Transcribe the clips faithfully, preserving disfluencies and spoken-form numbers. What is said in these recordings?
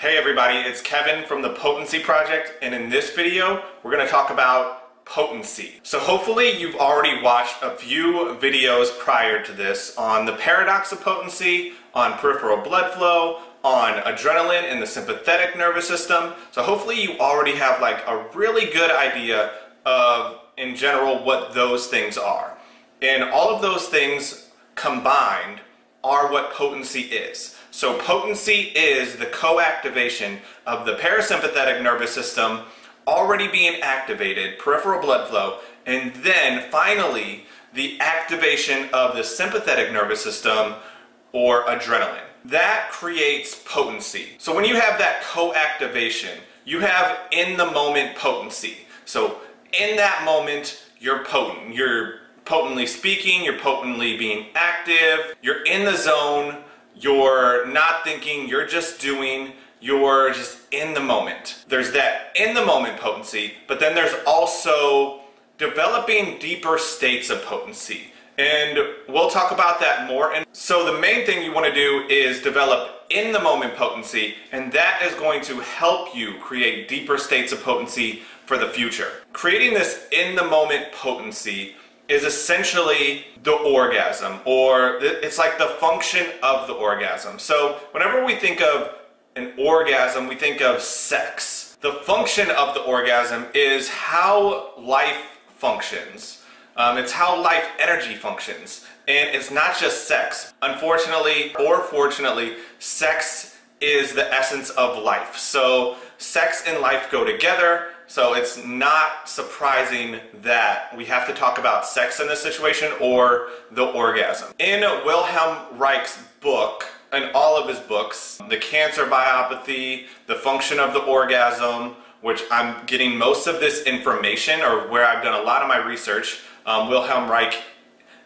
Hey everybody, it's Kevin from the Potency Project, and in this video we're going to talk about potency. So hopefully you've already watched a few videos prior to this on the paradox of potency, on peripheral blood flow, on adrenaline and the sympathetic nervous system. So hopefully you already have like a really good idea of, in general, what those things are. And all of those things combined are what potency is. So potency is the co-activation of the parasympathetic nervous system already being activated, peripheral blood flow, and then finally the activation of the sympathetic nervous system or adrenaline. That creates potency. So when you have that co-activation, you have in the moment potency. So in that moment, you're potent. You're potently speaking, you're potently being active, you're in the zone, you're not thinking, you're just doing, you're just in the moment. There's that in the moment potency, but then there's also developing deeper states of potency. And we'll talk about that more. And so the main thing you want to do is develop in the moment potency, and that is going to help you create deeper states of potency for the future. Creating this in the moment potency is essentially the orgasm, or it's like the function of the orgasm. So whenever we think of an orgasm, we think of sex. The function of the orgasm is how life functions. Um, it's how life energy functions. And it's not just sex. Unfortunately, or fortunately, sex is the essence of life. So sex and life go together. So it's not surprising that we have to talk about sex in this situation, or the orgasm. In Wilhelm Reich's book, in all of his books, The Cancer Biopathy, The Function of the Orgasm, which I'm getting most of this information, or where I've done a lot of my research, um, Wilhelm Reich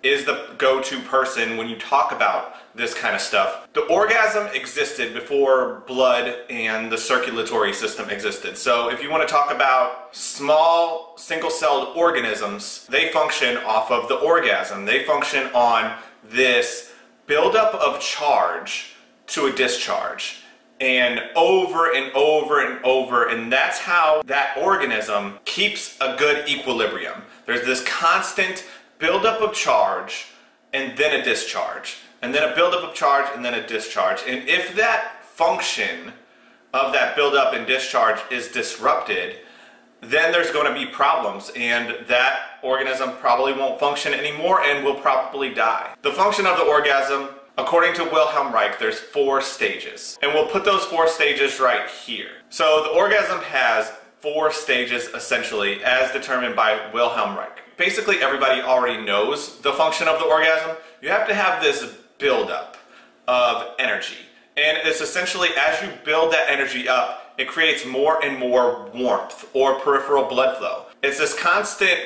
is the go-to person when you talk about this kind of stuff. The orgasm existed before blood and the circulatory system existed. So if you want to talk about small single-celled organisms, they function off of the orgasm. They function on this buildup of charge to a discharge, and over and over and over, and that's how that organism keeps a good equilibrium. There's this constant buildup of charge and then a discharge, and then a buildup of charge and then a discharge. And if that function of that buildup and discharge is disrupted, then there's going to be problems, and that organism probably won't function anymore and will probably die. The function of the orgasm, according to Wilhelm Reich, there's four stages, and we'll put those four stages right here. So the orgasm has four stages essentially, as determined by Wilhelm Reich. Basically everybody already knows the function of the orgasm. You have to have this buildup of energy. And it's essentially, as you build that energy up, it creates more and more warmth or peripheral blood flow. It's this constant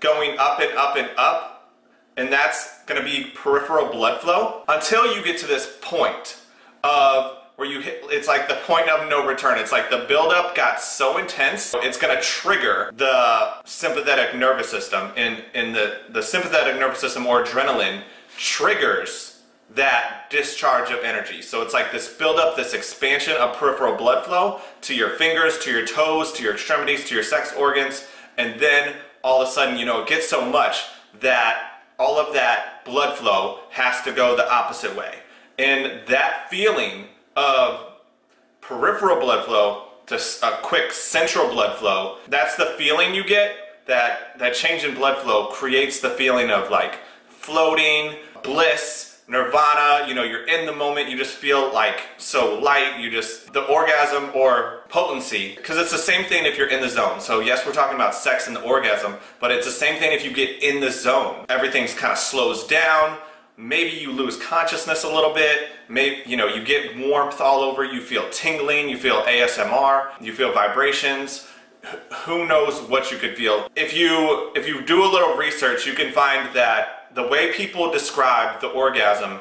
going up and up and up, and that's gonna be peripheral blood flow until you get to this point of where you hit, it's like the point of no return. It's like the buildup got so intense, it's gonna trigger the sympathetic nervous system. And, and the, the sympathetic nervous system, or adrenaline, triggers that discharge of energy. So it's like this buildup, this expansion of peripheral blood flow to your fingers, to your toes, to your extremities, to your sex organs. And then all of a sudden, you know, it gets so much that all of that blood flow has to go the opposite way. And that feeling of peripheral blood flow to a quick central blood flow, that's the feeling you get. That, that change in blood flow creates the feeling of like floating, bliss, nirvana. You know, you're in the moment, you just feel like so light. You just, the orgasm or potency, because it's the same thing if you're in the zone. So yes, we're talking about sex and the orgasm, but it's the same thing if you get in the zone. Everything's kind of slows down. Maybe you lose consciousness a little bit. Maybe, you know, you get warmth all over, you feel tingling, you feel A S M R, you feel vibrations. Who knows what you could feel. If you, if you do a little research, you can find that the way people describe the orgasm,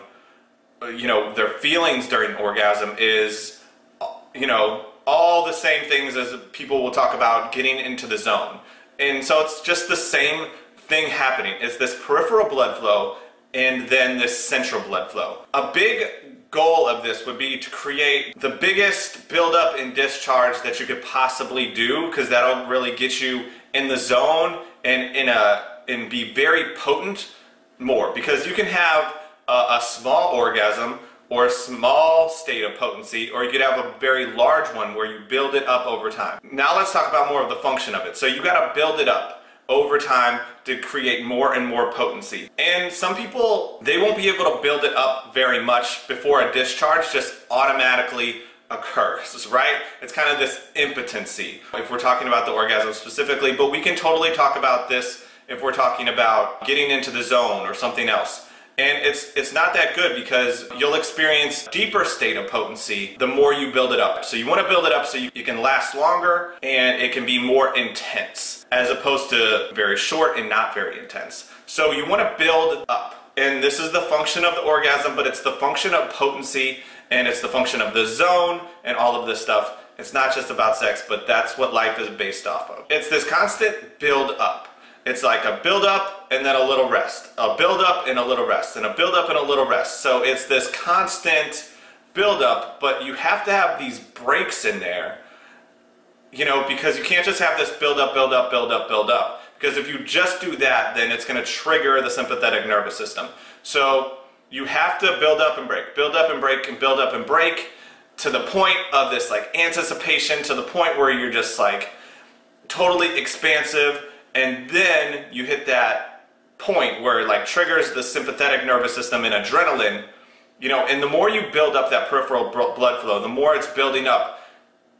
you know, their feelings during orgasm is, you know, all the same things as people will talk about getting into the zone. And so it's just the same thing happening. It's this peripheral blood flow and then this central blood flow. A big goal of this would be to create the biggest buildup and discharge that you could possibly do, because that'll really get you in the zone and in a and be very potent more, because you can have a, a small orgasm or a small state of potency, or you could have a very large one where you build it up over time. Now let's talk about more of the function of it. So you got to build it up over time to create more and more potency. And some people, they won't be able to build it up very much before a discharge just automatically occurs, right? It's kind of this impotency if we're talking about the orgasm specifically, but we can totally talk about this if we're talking about getting into the zone or something else. And it's it's not that good, because you'll experience a deeper state of potency the more you build it up. So you want to build it up so you, you can last longer and it can be more intense, as opposed to very short and not very intense. So you want to build up. And this is the function of the orgasm, but it's the function of potency, and it's the function of the zone and all of this stuff. It's not just about sex, but that's what life is based off of. It's this constant build up. It's like a build up and then a little rest, a build up and a little rest, and a build up and a little rest. So it's this constant build up, but you have to have these breaks in there, you know, because you can't just have this build up, build up, build up, build up. Because if you just do that, then it's going to trigger the sympathetic nervous system. So you have to build up and break, build up and break, and build up and break, to the point of this like anticipation, to the point where you're just like totally expansive. And then you hit that point where it like triggers the sympathetic nervous system and adrenaline, you know, and the more you build up that peripheral blood flow, the more it's building up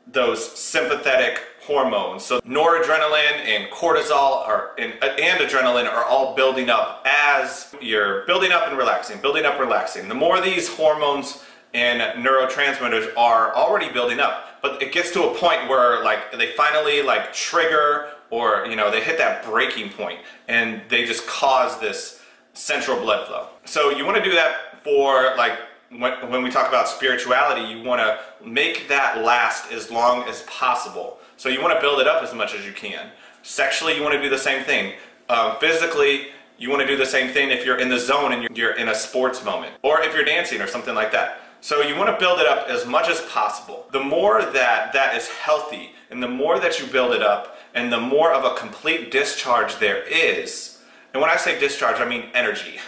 those sympathetic hormones. So noradrenaline and cortisol are, and, and adrenaline are all building up as you're building up and relaxing, building up, relaxing. The more these hormones and neurotransmitters are already building up, but it gets to a point where like they finally like trigger, or, you know, they hit that breaking point and they just cause this central blood flow. So you want to do that for, like, when, when we talk about spirituality, you want to make that last as long as possible. So you want to build it up as much as you can. Sexually, you want to do the same thing. Um, physically, you want to do the same thing if you're in the zone and you're, you're in a sports moment, or if you're dancing or something like that. So you want to build it up as much as possible. The more that that is healthy, and the more that you build it up, and the more of a complete discharge there is. And when I say discharge, I mean energy.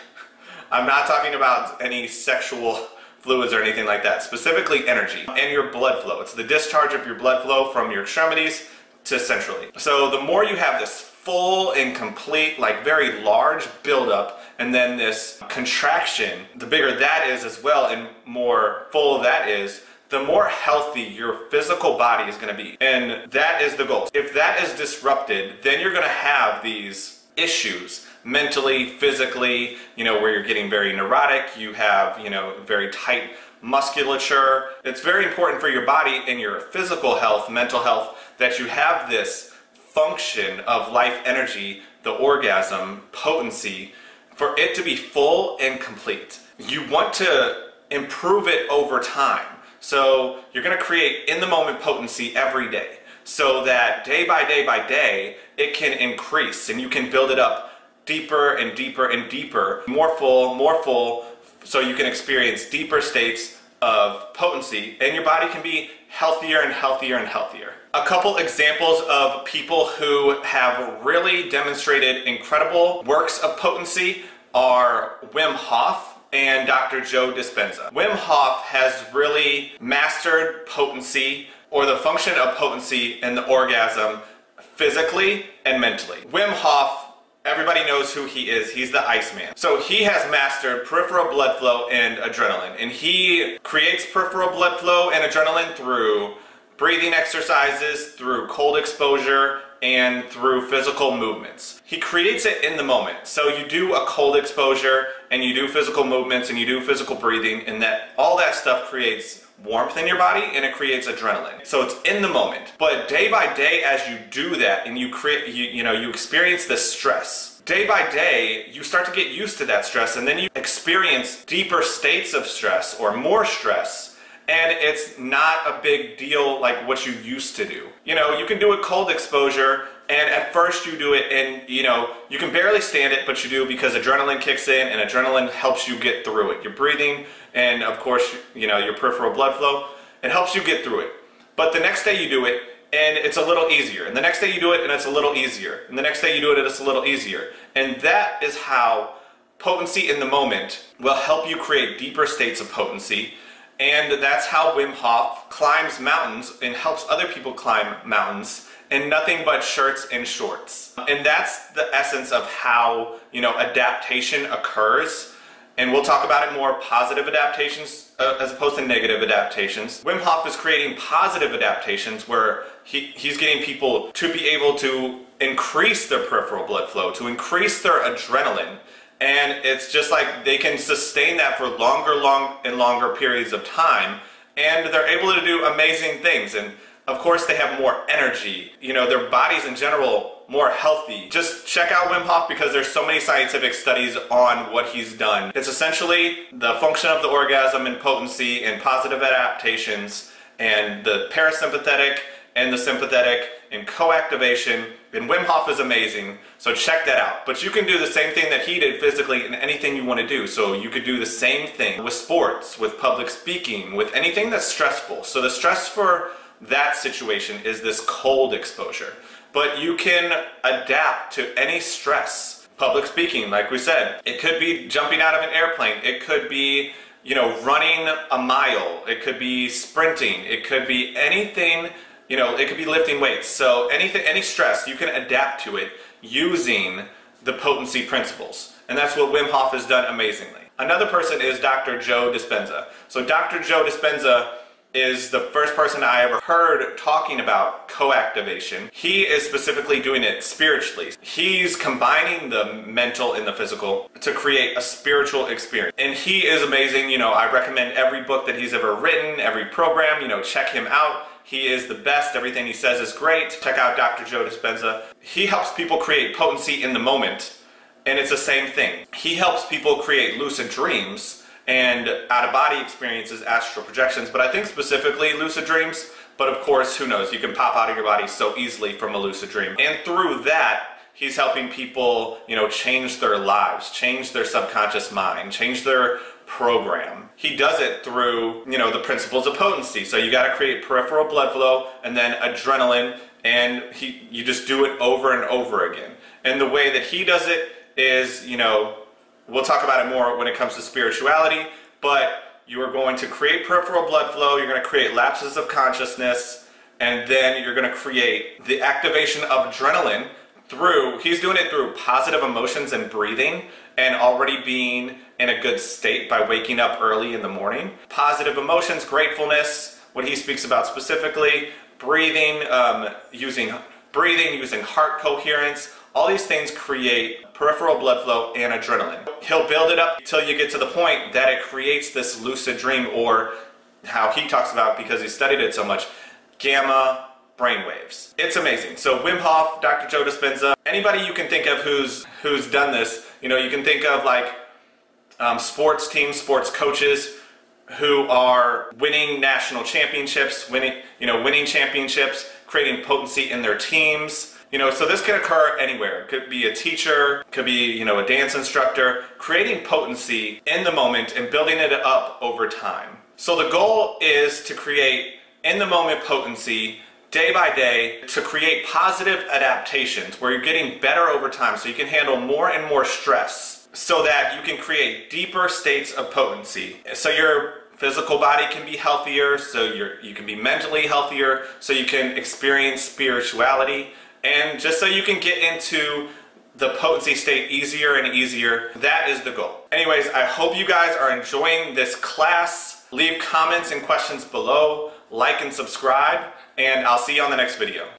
I'm not talking about any sexual fluids or anything like that. Specifically energy and your blood flow. It's the discharge of your blood flow from your extremities to centrally. So the more you have this full and complete, like very large buildup, and then this contraction, the bigger that is as well, and more full that is, the more healthy your physical body is going to be. And that is the goal. If that is disrupted, then you're going to have these issues mentally, physically, you know, where you're getting very neurotic, you have, you know, very tight musculature. It's very important for your body and your physical health, mental health, that you have this function of life energy, the orgasm, potency, for it to be full and complete. You want to improve it over time. So you're going to create in the moment potency every day, so that day by day by day it can increase and you can build it up deeper and deeper and deeper, more full, more full, so you can experience deeper states of potency and your body can be healthier and healthier and healthier. A couple examples of people who have really demonstrated incredible works of potency are Wim Hof and Doctor Joe Dispenza. Wim Hof has really mastered potency, or the function of potency and the orgasm, physically and mentally. Wim Hof, everybody knows who he is. He's the Iceman. So he has mastered peripheral blood flow and adrenaline, and he creates peripheral blood flow and adrenaline through breathing exercises, through cold exposure, and through physical movements. He creates it in the moment. So you do a cold exposure and you do physical movements and you do physical breathing, and that all that stuff creates warmth in your body and it creates adrenaline. So it's in the moment. But day by day as you do that and you create, you, you know, you experience this stress. Day by day you start to get used to that stress, and then you experience deeper states of stress or more stress. And it's not a big deal like what you used to do. You know, you can do a cold exposure And at first you do it and, you know, you can barely stand it, but you do because adrenaline kicks in and adrenaline helps you get through it. Your breathing and, of course, you know, your peripheral blood flow, it helps you get through it. But the next day you do it and it's a little easier. And the next day you do it and it's a little easier. And the next day you do it and it's a little easier. And that is how potency in the moment will help you create deeper states of potency. And that's how Wim Hof climbs mountains and helps other people climb mountains in nothing but shirts and shorts. And that's the essence of how, you know, adaptation occurs. And we'll talk about it more, positive adaptations uh, as opposed to negative adaptations. Wim Hof is creating positive adaptations where he, he's getting people to be able to increase their peripheral blood flow, to increase their adrenaline. And it's just like they can sustain that for longer, long and longer periods of time. And they're able to do amazing things. And of course, they have more energy, you know, their bodies in general, more healthy. Just check out Wim Hof because there's so many scientific studies on what he's done. It's essentially the function of the orgasm and potency and positive adaptations and the parasympathetic and the sympathetic and co-activation. And Wim Hof is amazing, so check that out. But you can do the same thing that he did physically in anything you want to do. So you could do the same thing with sports, with public speaking, with anything that's stressful. So the stress for that situation is this cold exposure, but you can adapt to any stress. Public speaking, like we said, it could be jumping out of an airplane, it could be, you know, running a mile, it could be sprinting, it could be anything, you know, it could be lifting weights. So anything, any stress, you can adapt to it using the potency principles, and that's what Wim Hof has done amazingly. Another person is Doctor Joe Dispenza. So Doctor Joe Dispenza is the first person I ever heard talking about co-activation. He is specifically doing it spiritually. He's combining the mental and the physical to create a spiritual experience. And he is amazing. You know, I recommend every book that he's ever written, every program, you know, check him out. He is the best. Everything he says is great. Check out Doctor Joe Dispenza. He helps people create potency in the moment. And it's the same thing. He helps people create lucid dreams and out-of-body experiences, astral projections, but I think specifically lucid dreams, but of course, who knows, you can pop out of your body so easily from a lucid dream. And through that, he's helping people, you know, change their lives, change their subconscious mind, change their program. He does it through, you know, the principles of potency. So you gotta create peripheral blood flow and then adrenaline, and he, you just do it over and over again. And the way that he does it is, you know, we'll talk about it more when it comes to spirituality, but you are going to create peripheral blood flow, you're going to create lapses of consciousness, and then you're going to create the activation of adrenaline through, he's doing it through positive emotions and breathing, and already being in a good state by waking up early in the morning. Positive emotions, gratefulness, what he speaks about specifically, breathing, um, using breathing, using heart coherence. All these things create peripheral blood flow and adrenaline. He'll build it up until you get to the point that it creates this lucid dream, or how he talks about, because he studied it so much, gamma brainwaves. It's amazing. So Wim Hof, Doctor Joe Dispenza, anybody you can think of who's who's done this, you know, you can think of like um, sports teams, sports coaches who are winning national championships, winning, you know, winning championships, creating potency in their teams. You know, so this can occur anywhere. It could be a teacher, could be, you know, a dance instructor, creating potency in the moment and building it up over time. So the goal is to create in the moment potency day by day to create positive adaptations where you're getting better over time so you can handle more and more stress so that you can create deeper states of potency. So you're physical body can be healthier, so you're, you can be mentally healthier, so you can experience spirituality, and just so you can get into the potency state easier and easier. That is the goal. Anyways, I hope you guys are enjoying this class. Leave comments and questions below, like and subscribe, and I'll see you on the next video.